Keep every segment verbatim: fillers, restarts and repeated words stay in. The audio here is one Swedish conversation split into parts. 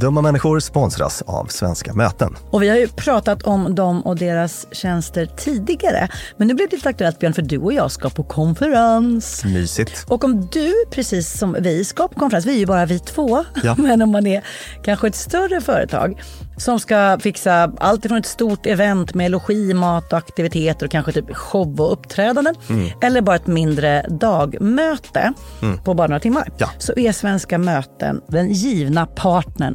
Dumma Människor sponsras av Svenska Möten. Och vi har ju pratat om dem och deras tjänster tidigare. Men nu blev det lite aktuellt, Björn, för du och jag ska på konferens. Mysigt. Och om du, precis som vi, ska på konferens, vi är ju bara vi två. Ja. Men om man är kanske ett större företag som ska fixa allt ifrån ett stort event med logi, mat och aktiviteter och kanske typ show och uppträdanden. Mm. Eller bara ett mindre dagmöte mm. på bara några timmar. Ja. Så är Svenska Möten den givna partnern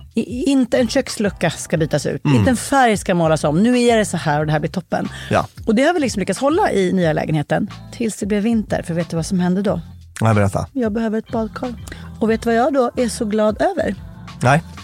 inte en kökslucka ska bytas ut, mm. inte en färg ska målas om, nu är det så här och det här blir toppen. Ja. Och det har vi liksom lyckats hålla i nya lägenheten tills det blev vinter, för vet du vad som hände då? Nej, berätta. Jag behöver ett badkar. Och vet du vad jag då är så glad över? Nej.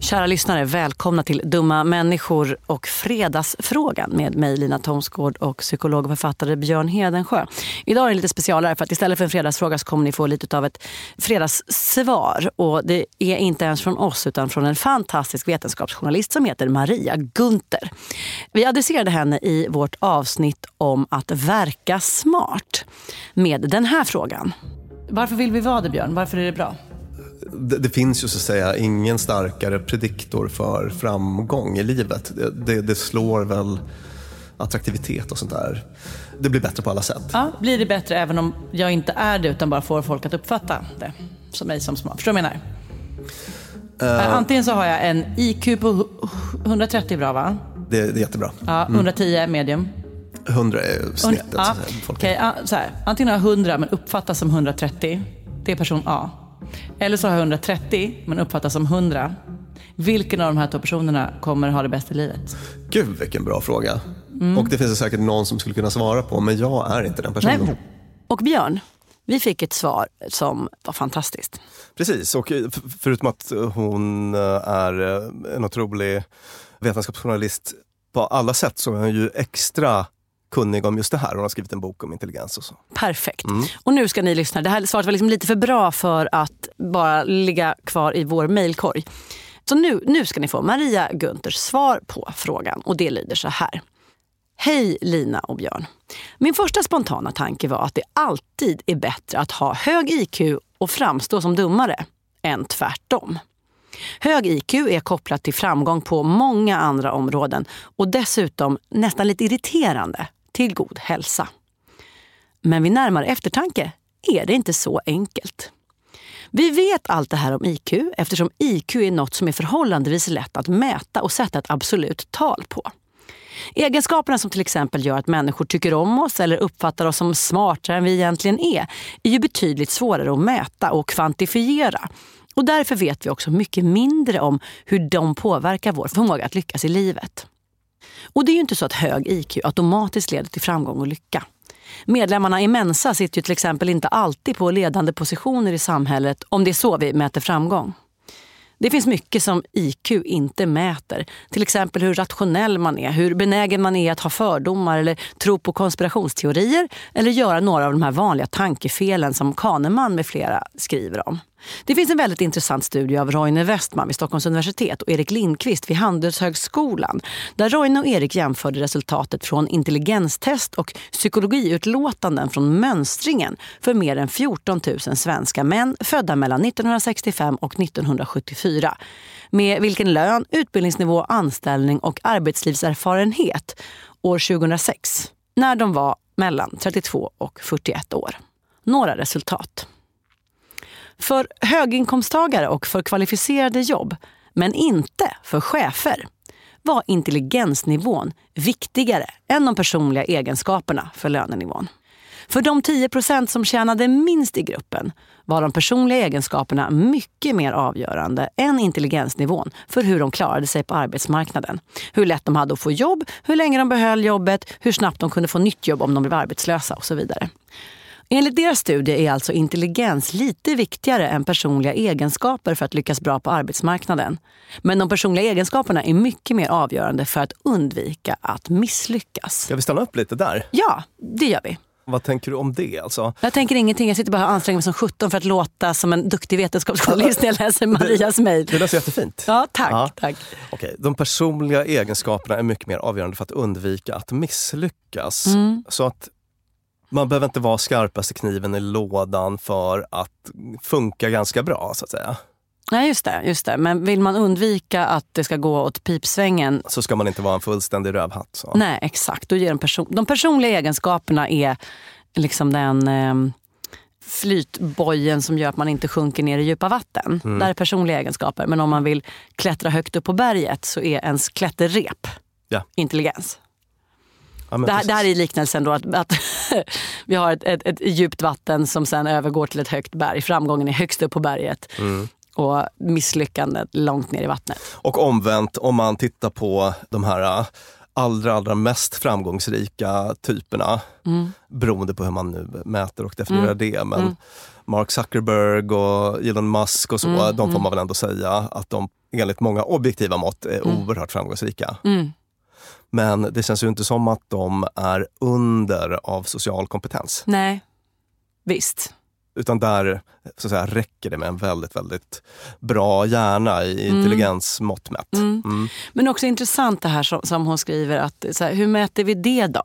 Kära lyssnare, välkomna till Dumma Människor och Fredagsfrågan med mig Lina Tomsgård och psykolog och författare Björn Hedensjö. Idag är det lite specialare, för att istället för en fredagsfråga så kommer ni få lite av ett fredagssvar. Och det är inte ens från oss utan från en fantastisk vetenskapsjournalist som heter Maria Gunter. Vi adresserade henne i vårt avsnitt om att verka smart med den här frågan. Varför vill vi vara det, Björn? Varför är det bra? Det, det finns ju så att säga ingen starkare prediktor för framgång i livet. Det, det, det slår väl attraktivitet och sånt där. Det blir bättre på alla sätt. Ja, blir det bättre även om jag inte är det utan bara får folk att uppfatta det som mig som smart. Förstår du vad jag menar? Uh, Antingen så har jag en I Q på hundratrettio, bra va? Det, det är jättebra. Ja, hundratio mm. medium. hundra är snittet. Ja, okay, så här. Antingen har jag hundra men uppfattas som hundratrettio. Det är person A. Eller så har jag hundratrettio men uppfattas som hundra. Vilken av de här två personerna kommer ha det bästa i livet? Gud, vilken bra fråga. Mm. Och det finns säkert någon som skulle kunna svara på, men jag är inte den personen. Nej. Och Björn, vi fick ett svar som var fantastiskt. Precis, och förutom att hon är en otrolig vetenskapsjournalist på alla sätt så är hon ju extra kunnig om just det här. Hon har skrivit en bok om intelligens och så. Perfekt. Mm. Och nu ska ni lyssna. Det här svaret var liksom lite för bra för att bara ligga kvar i vår mejlkorg. Så nu, nu ska ni få Maria Gunters svar på frågan och det lyder så här. Hej Lina och Björn. Min första spontana tanke var att det alltid är bättre att ha hög I Q och framstå som dummare än tvärtom. Hög I Q är kopplat till framgång på många andra områden och dessutom nästan lite irriterande till god hälsa. Men vid närmare eftertanke är det inte så enkelt. Vi vet allt det här om I Q eftersom I Q är något som är förhållandevis lätt att mäta och sätta ett absolut tal på. Egenskaperna som till exempel gör att människor tycker om oss eller uppfattar oss som smartare än vi egentligen är är ju betydligt svårare att mäta och kvantifiera. Och därför vet vi också mycket mindre om hur de påverkar vår förmåga att lyckas i livet. Och det är ju inte så att hög I Q automatiskt leder till framgång och lycka. Medlemmarna i Mensa sitter ju till exempel inte alltid på ledande positioner i samhället om det är så vi mäter framgång. Det finns mycket som I Q inte mäter. Till exempel hur rationell man är, hur benägen man är att ha fördomar eller tro på konspirationsteorier eller göra några av de här vanliga tankefelen som Kahneman med flera skriver om. Det finns en väldigt intressant studie av Royne Westman vid Stockholms universitet och Erik Lindqvist vid Handelshögskolan där Royne och Erik jämförde resultatet från intelligenstest och psykologiutlåtanden från mönstringen för mer än fjorton tusen svenska män födda mellan nittonhundrasextiofem och nittonhundrasjuttiofyra med vilken lön, utbildningsnivå, anställning och arbetslivserfarenhet år tjugohundrasex när de var mellan trettiotvå och fyrtioett år. Några resultat. För höginkomsttagare och för kvalificerade jobb, men inte för chefer, var intelligensnivån viktigare än de personliga egenskaperna för lönenivån. För de tio procent som tjänade minst i gruppen var de personliga egenskaperna mycket mer avgörande än intelligensnivån för hur de klarade sig på arbetsmarknaden. Hur lätt de hade att få jobb, hur länge de behöll jobbet, hur snabbt de kunde få nytt jobb om de blev arbetslösa och så vidare. Enligt deras studie är alltså intelligens lite viktigare än personliga egenskaper för att lyckas bra på arbetsmarknaden. Men de personliga egenskaperna är mycket mer avgörande för att undvika att misslyckas. Ska vi stanna upp lite där? Ja, det gör vi. Vad tänker du om det alltså? Jag tänker ingenting, jag sitter bara och anstränger mig som sjutton för att låta som en duktig vetenskapsjournalist när jag läser Marias mejl. Det låter jättefint. Ja, tack. Ja. tack. Okej. De personliga egenskaperna är mycket mer avgörande för att undvika att misslyckas. Mm. Så att man behöver inte vara skarpaste kniven i lådan för att funka ganska bra, så att säga. Nej, just det, just det. Men vill man undvika att det ska gå åt pipsvängen så ska man inte vara en fullständig rövhatt. Så. Nej, exakt. Då ger en person- de personliga egenskaperna är liksom den eh, flytbojen som gör att man inte sjunker ner i djupa vatten. Mm. Där är personliga egenskaper. Men om man vill klättra högt upp på berget så är ens klätterrep ja. intelligens. Ja, det, här, det här är liknelsen då att, att vi har ett, ett, ett djupt vatten som sen övergår till ett högt berg. Framgången är högst upp på berget mm. och misslyckandet långt ner i vattnet. Och omvänt, om man tittar på de här allra, allra mest framgångsrika typerna mm. beroende på hur man nu mäter och definierar mm. det. Men mm. Mark Zuckerberg och Elon Musk och så, mm. de får man väl ändå säga att de enligt många objektiva mått är mm. oerhört framgångsrika. Mm. Men det känns ju inte som att de är under av social kompetens. Nej, visst. Utan där så att säga, räcker det med en väldigt, väldigt bra hjärna i mm. intelligensmått mätt. Mm. Mm. Men också intressant det här som, som hon skriver, att så här, hur mäter vi det då?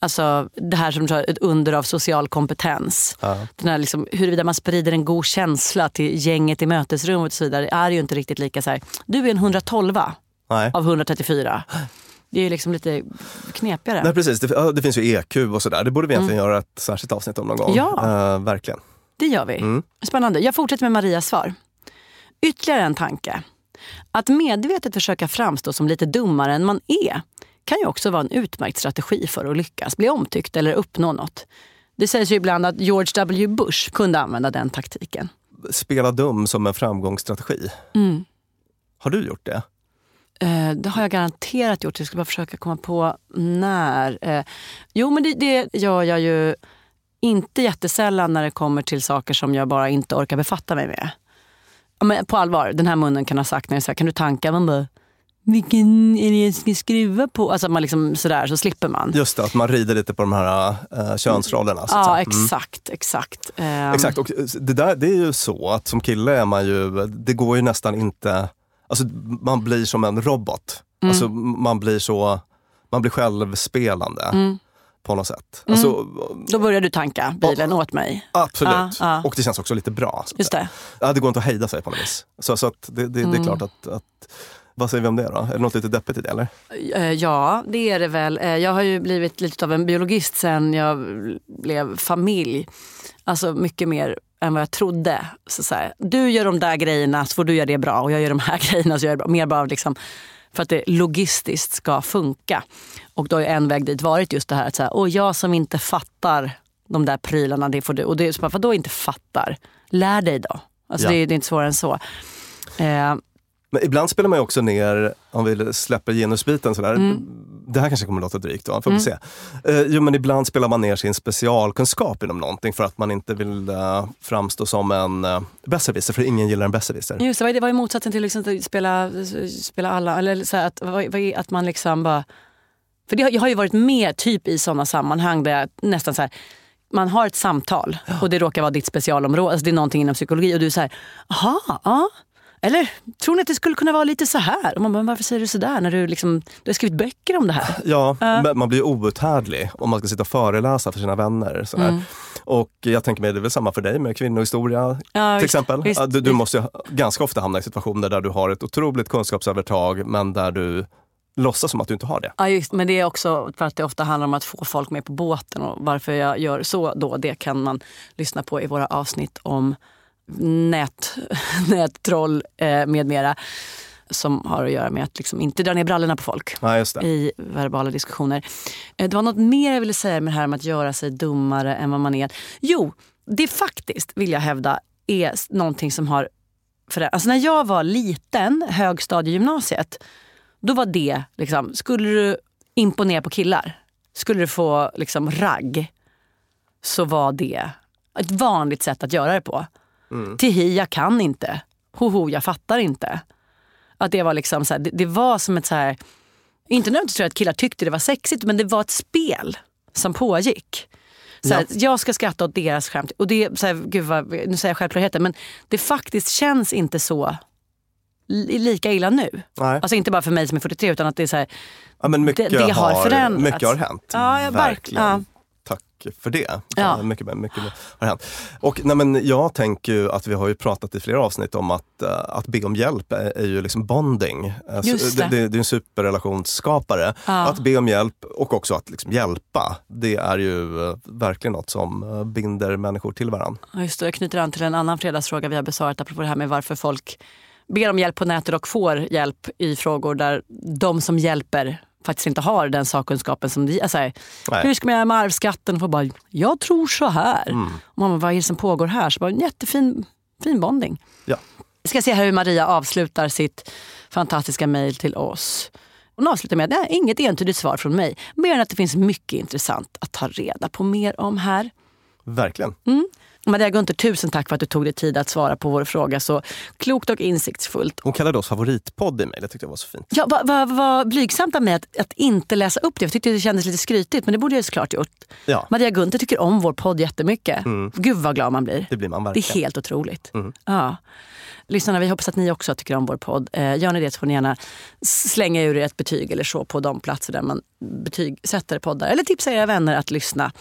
Alltså det här som är ett under av social kompetens. Uh-huh. Den här liksom, huruvida man sprider en god känsla till gänget i mötesrummet och så vidare är ju inte riktigt lika så här, du är en hundratolva. Nej. Av hundratrettiofyra. Det är ju liksom lite knepigare. Nej, precis. Det, det finns ju E Q och sådär. Det borde vi egentligen mm. göra ett särskilt avsnitt om någon gång. Ja. Uh, verkligen. Det gör vi. Mm. Spännande. Jag fortsätter med Marias svar. Ytterligare en tanke. Att medvetet försöka framstå som lite dummare än man är kan ju också vara en utmärkt strategi för att lyckas, bli omtyckt eller uppnå något. Det sägs ju ibland att George W. Bush kunde använda den taktiken. Spela dum som en framgångsstrategi. Mm. Har du gjort det? Det har jag garanterat gjort. Jag skulle bara försöka komma på när. Jo, men det, det gör jag ju inte jättesällan när det kommer till saker som jag bara inte orkar befatta mig med. Men på allvar, den här munnen kan ha sagt när jag säger, kan du tanka? Man bara, vilken är det jag ska skruva på? Alltså man liksom sådär, så slipper man. Just det, att man rider lite på de här äh, könsrollerna. Så ja, mm. exakt, exakt. Um... Exakt, och det där, det är ju så att som kille är man ju, det går ju nästan inte... Alltså man blir som en robot. Mm. Alltså man blir så, man blir självspelande mm. på något sätt. Mm. Alltså, då börjar du tanka bilen och, åt mig. Absolut. Ah, ah. Och det känns också lite bra. Just det. Ja, det går inte att hejda sig på något vis. Så, så att det, det, mm. det är klart att, att, vad säger vi om det då? Är det något lite deppigt i det eller? Ja, det är det väl. Jag har ju blivit lite av en biologist sen jag blev familj. Alltså mycket mer än vad jag trodde. Så så här, du gör de där grejerna så får du göra det bra. Och jag gör de här grejerna så gör jag det bra. Mer bara liksom, för att det logistiskt ska funka. Och då har ju en väg dit varit just det här. Att så här, och jag som inte fattar de där prylarna, det får du. Och det är så bara, för då inte fattar? Lär dig då. Alltså ja. det, det är inte svårare än så. Eh, Men ibland spelar man ju också ner, om vi släpper genusbiten sådär, mm. det här kanske kommer att låta drygt då, får vi mm. se. Eh, jo, men ibland spelar man ner sin specialkunskap inom någonting för att man inte vill eh, framstå som en eh, besserwisser, för ingen gillar en besserwisser. Just det, vad är motsatsen till liksom, att spela, spela alla, eller så här, att, vad, vad är, att man liksom bara... För det, jag har ju varit med typ i sådana sammanhang där jag nästan så här... Man har ett samtal och det råkar vara ditt specialområde, alltså det är någonting inom psykologi och du är så här, aha, ja... Eller, tror ni att det skulle kunna vara lite så här? Och man bara, varför säger du så där när du, liksom, du har skrivit böcker om det här? Ja, uh. man blir ju outhärdlig om man ska sitta och föreläsa för sina vänner. Så mm. Och jag tänker mig, det är väl samma för dig med kvinnohistoria ja, till exempel. Visst, du du måste ju ganska ofta hamna i situationer där du har ett otroligt kunskapsövertag men där du låtsas som att du inte har det. Ja, just, men det är också för att det ofta handlar om att få folk med på båten. Och varför jag gör så då, det kan man lyssna på i våra avsnitt om... nät, nättroll eh, med mera som har att göra med att liksom inte dra ner brallorna på folk ja, just det. I verbala diskussioner. Eh, det var något mer jag ville säga med det här med att göra sig dummare än vad man är. Jo, det faktiskt vill jag hävda är någonting som har förändrats. Alltså när jag var liten, högstadiegymnasiet, då var det liksom, skulle du imponera på killar, skulle du få liksom ragg, så var det ett vanligt sätt att göra det på. Mm. Tihi, jag kan inte. Hoho, jag fattar inte. Att det var liksom så här, det, det var som ett så här, inte nödvändigtvis tror jag att killar tyckte det var sexigt, men det var ett spel som pågick. Så här, ja. Jag ska skratta åt deras skämt. Och det så här, gud vad, nu säger jag självklarheten, men det faktiskt känns inte så lika illa nu. Nej. Alltså inte bara för mig som är fyrtiotre, utan att det är så här, ja, men mycket det, det har förändrats. Mycket har hänt. Ja, verkligen. Ja. För det. Ja. Mycket, mycket har hänt. Och nej, men jag tänker ju att vi har ju pratat i flera avsnitt om att, att be om hjälp är, är ju liksom bonding. Just det. Det, det är en superrelationsskapare. Ja. Att be om hjälp och också att liksom hjälpa, det är ju verkligen något som binder människor till varandra. Just det, jag knyter an till en annan fredagsfråga vi har besvarat apropå det här med varför folk ber om hjälp på nätet och får hjälp i frågor där de som hjälper faktiskt inte har den sakkunskapen som de... Alltså, hur ska man göra med arvsskatten? Får bara, jag tror så här. Mm. Och man bara, vad är det som pågår här? Så bara, en jättefin fin bonding. Ja. Jag ska se hur Maria avslutar sitt fantastiska mejl till oss. Hon avslutar med, det är inget entydigt svar från mig. Mer än att det finns mycket intressant att ta reda på mer om här. Verkligen. Mm. Maria Gunter, tusen tack för att du tog dig tid att svara på vår fråga så klokt och insiktsfullt. Hon kallade oss favoritpodd i mig, det tyckte jag var så fint. Ja, vad va, va blygsamt av mig att, att inte läsa upp det. Jag tyckte det kändes lite skrytigt, men det borde jag såklart gjort. Ja. Maria Gunter tycker om vår podd jättemycket. Mm. Gud vad glad man blir. Det blir man verkligen. Det är helt otroligt. Mm. Ja. Lyssnarna, vi hoppas att ni också tycker om vår podd. Eh, gör ni det så får ni gärna slänga ur ett betyg eller så på de platser där man betygsätter poddar. Eller tipsa era vänner att lyssna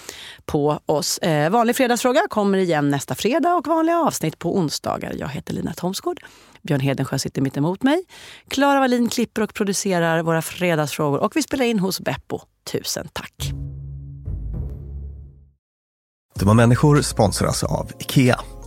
på oss. Eh, vanlig fredagsfråga kommer igen nästa fredag och vanliga avsnitt på onsdagar. Jag heter Lina Tomsgård. Björn Hedensjö sitter mitt emot mig. Klara Wallin klipper och producerar våra fredagsfrågor. Och vi spelar in hos Beppo. Tusen tack! Dumma Människor sponsras av IKEA.